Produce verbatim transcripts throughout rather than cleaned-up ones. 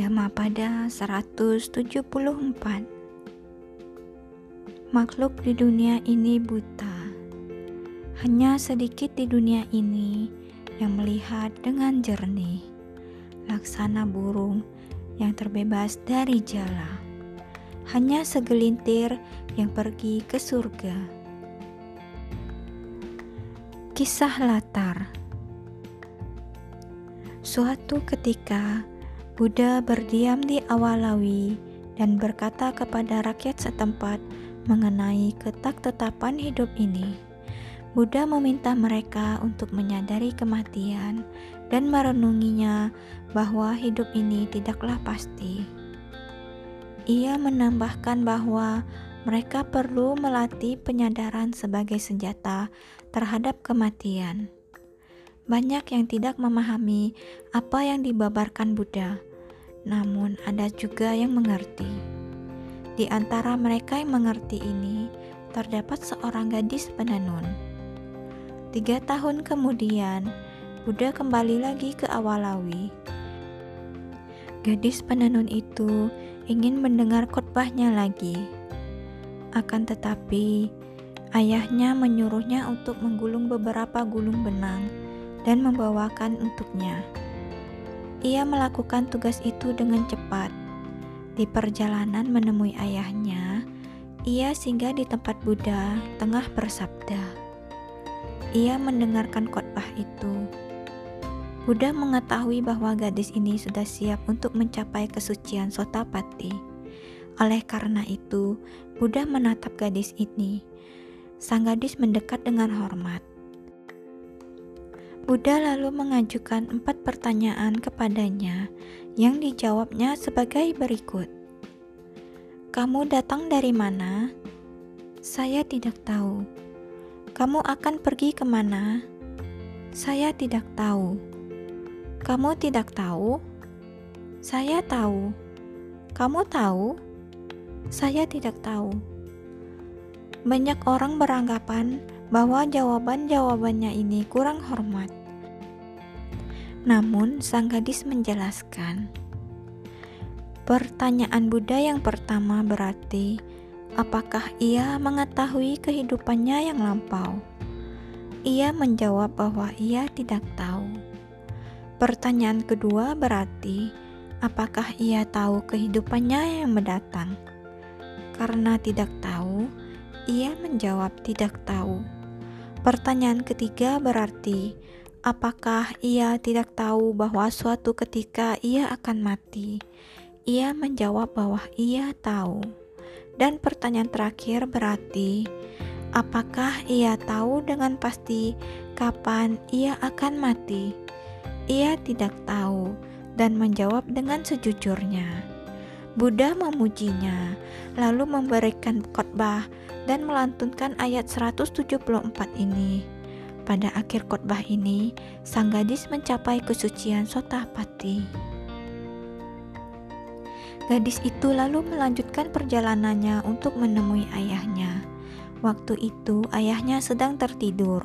Dhammapada seratus tujuh puluh empat. Makhluk di dunia ini buta. Hanya sedikit di dunia ini yang melihat dengan jernih, laksana burung yang terbebas dari jala. Hanya segelintir yang pergi ke surga. Kisah latar. Suatu ketika Buddha berdiam di Awalawi dan berkata kepada rakyat setempat mengenai ketak-tetapan hidup ini. Buddha meminta mereka untuk menyadari kematian dan merenunginya bahwa hidup ini tidaklah pasti. Ia menambahkan bahwa mereka perlu melatih penyadaran sebagai senjata terhadap kematian. Banyak yang tidak memahami apa yang dibabarkan Buddha. Namun ada juga yang mengerti. Di antara mereka yang mengerti ini, terdapat seorang gadis penenun. Tiga tahun kemudian, Buddha kembali lagi ke Awalawi. Gadis penenun itu ingin mendengar khotbahnya lagi. Akan tetapi, ayahnya menyuruhnya untuk menggulung beberapa gulung benang dan membawakan untuknya. Ia melakukan tugas itu dengan cepat. Di perjalanan menemui ayahnya, ia singgah di tempat Buddha tengah bersabda. Ia mendengarkan khotbah itu. Buddha mengetahui bahwa gadis ini sudah siap untuk mencapai kesucian Sotapati. Oleh karena itu, Buddha menatap gadis ini. Sang gadis mendekat dengan hormat. Buddha lalu mengajukan empat pertanyaan kepadanya yang dijawabnya sebagai berikut. Kamu datang dari mana? Saya tidak tahu. Kamu akan pergi kemana? Saya tidak tahu. Kamu tidak tahu? Saya tahu. Kamu tahu? Saya tidak tahu. Banyak orang beranggapan bahwa jawaban-jawabannya ini kurang hormat. Namun sang gadis menjelaskan. Pertanyaan Buddha yang pertama berarti, apakah ia mengetahui kehidupannya yang lampau? Ia menjawab bahwa ia tidak tahu. Pertanyaan kedua berarti, apakah ia tahu kehidupannya yang mendatang? Karena tidak tahu, ia menjawab tidak tahu. Pertanyaan ketiga berarti, apakah ia tidak tahu bahwa suatu ketika ia akan mati? Ia menjawab bahwa ia tahu. Dan pertanyaan terakhir berarti, apakah ia tahu dengan pasti kapan ia akan mati? Ia tidak tahu dan menjawab dengan sejujurnya. Buddha memujinya, lalu memberikan khotbah dan melantunkan ayat seratus tujuh puluh empat ini. Pada akhir khotbah ini, sang gadis mencapai kesucian Sotapati. Gadis itu lalu melanjutkan perjalanannya untuk menemui ayahnya. Waktu itu, ayahnya sedang tertidur.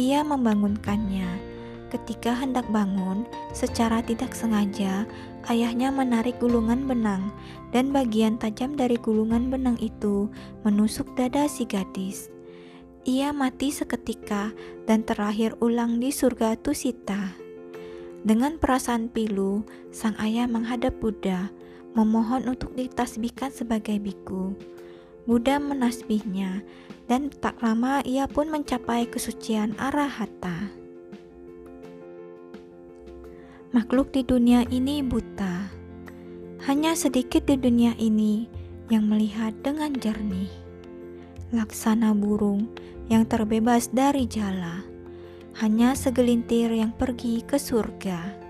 Ia membangunkannya. Ketika hendak bangun, secara tidak sengaja, ayahnya menarik gulungan benang, dan bagian tajam dari gulungan benang itu menusuk dada si gadis. Ia mati seketika dan terlahir ulang di surga Tusita. Dengan perasaan pilu, sang ayah menghadap Buddha, memohon untuk ditasbihkan sebagai biku. Buddha menasbihnya, dan tak lama ia pun mencapai kesucian arahata. Makhluk di dunia ini buta. Hanya sedikit di dunia ini yang melihat dengan jernih. Laksana burung yang terbebas dari jala, hanya segelintir yang pergi ke surga.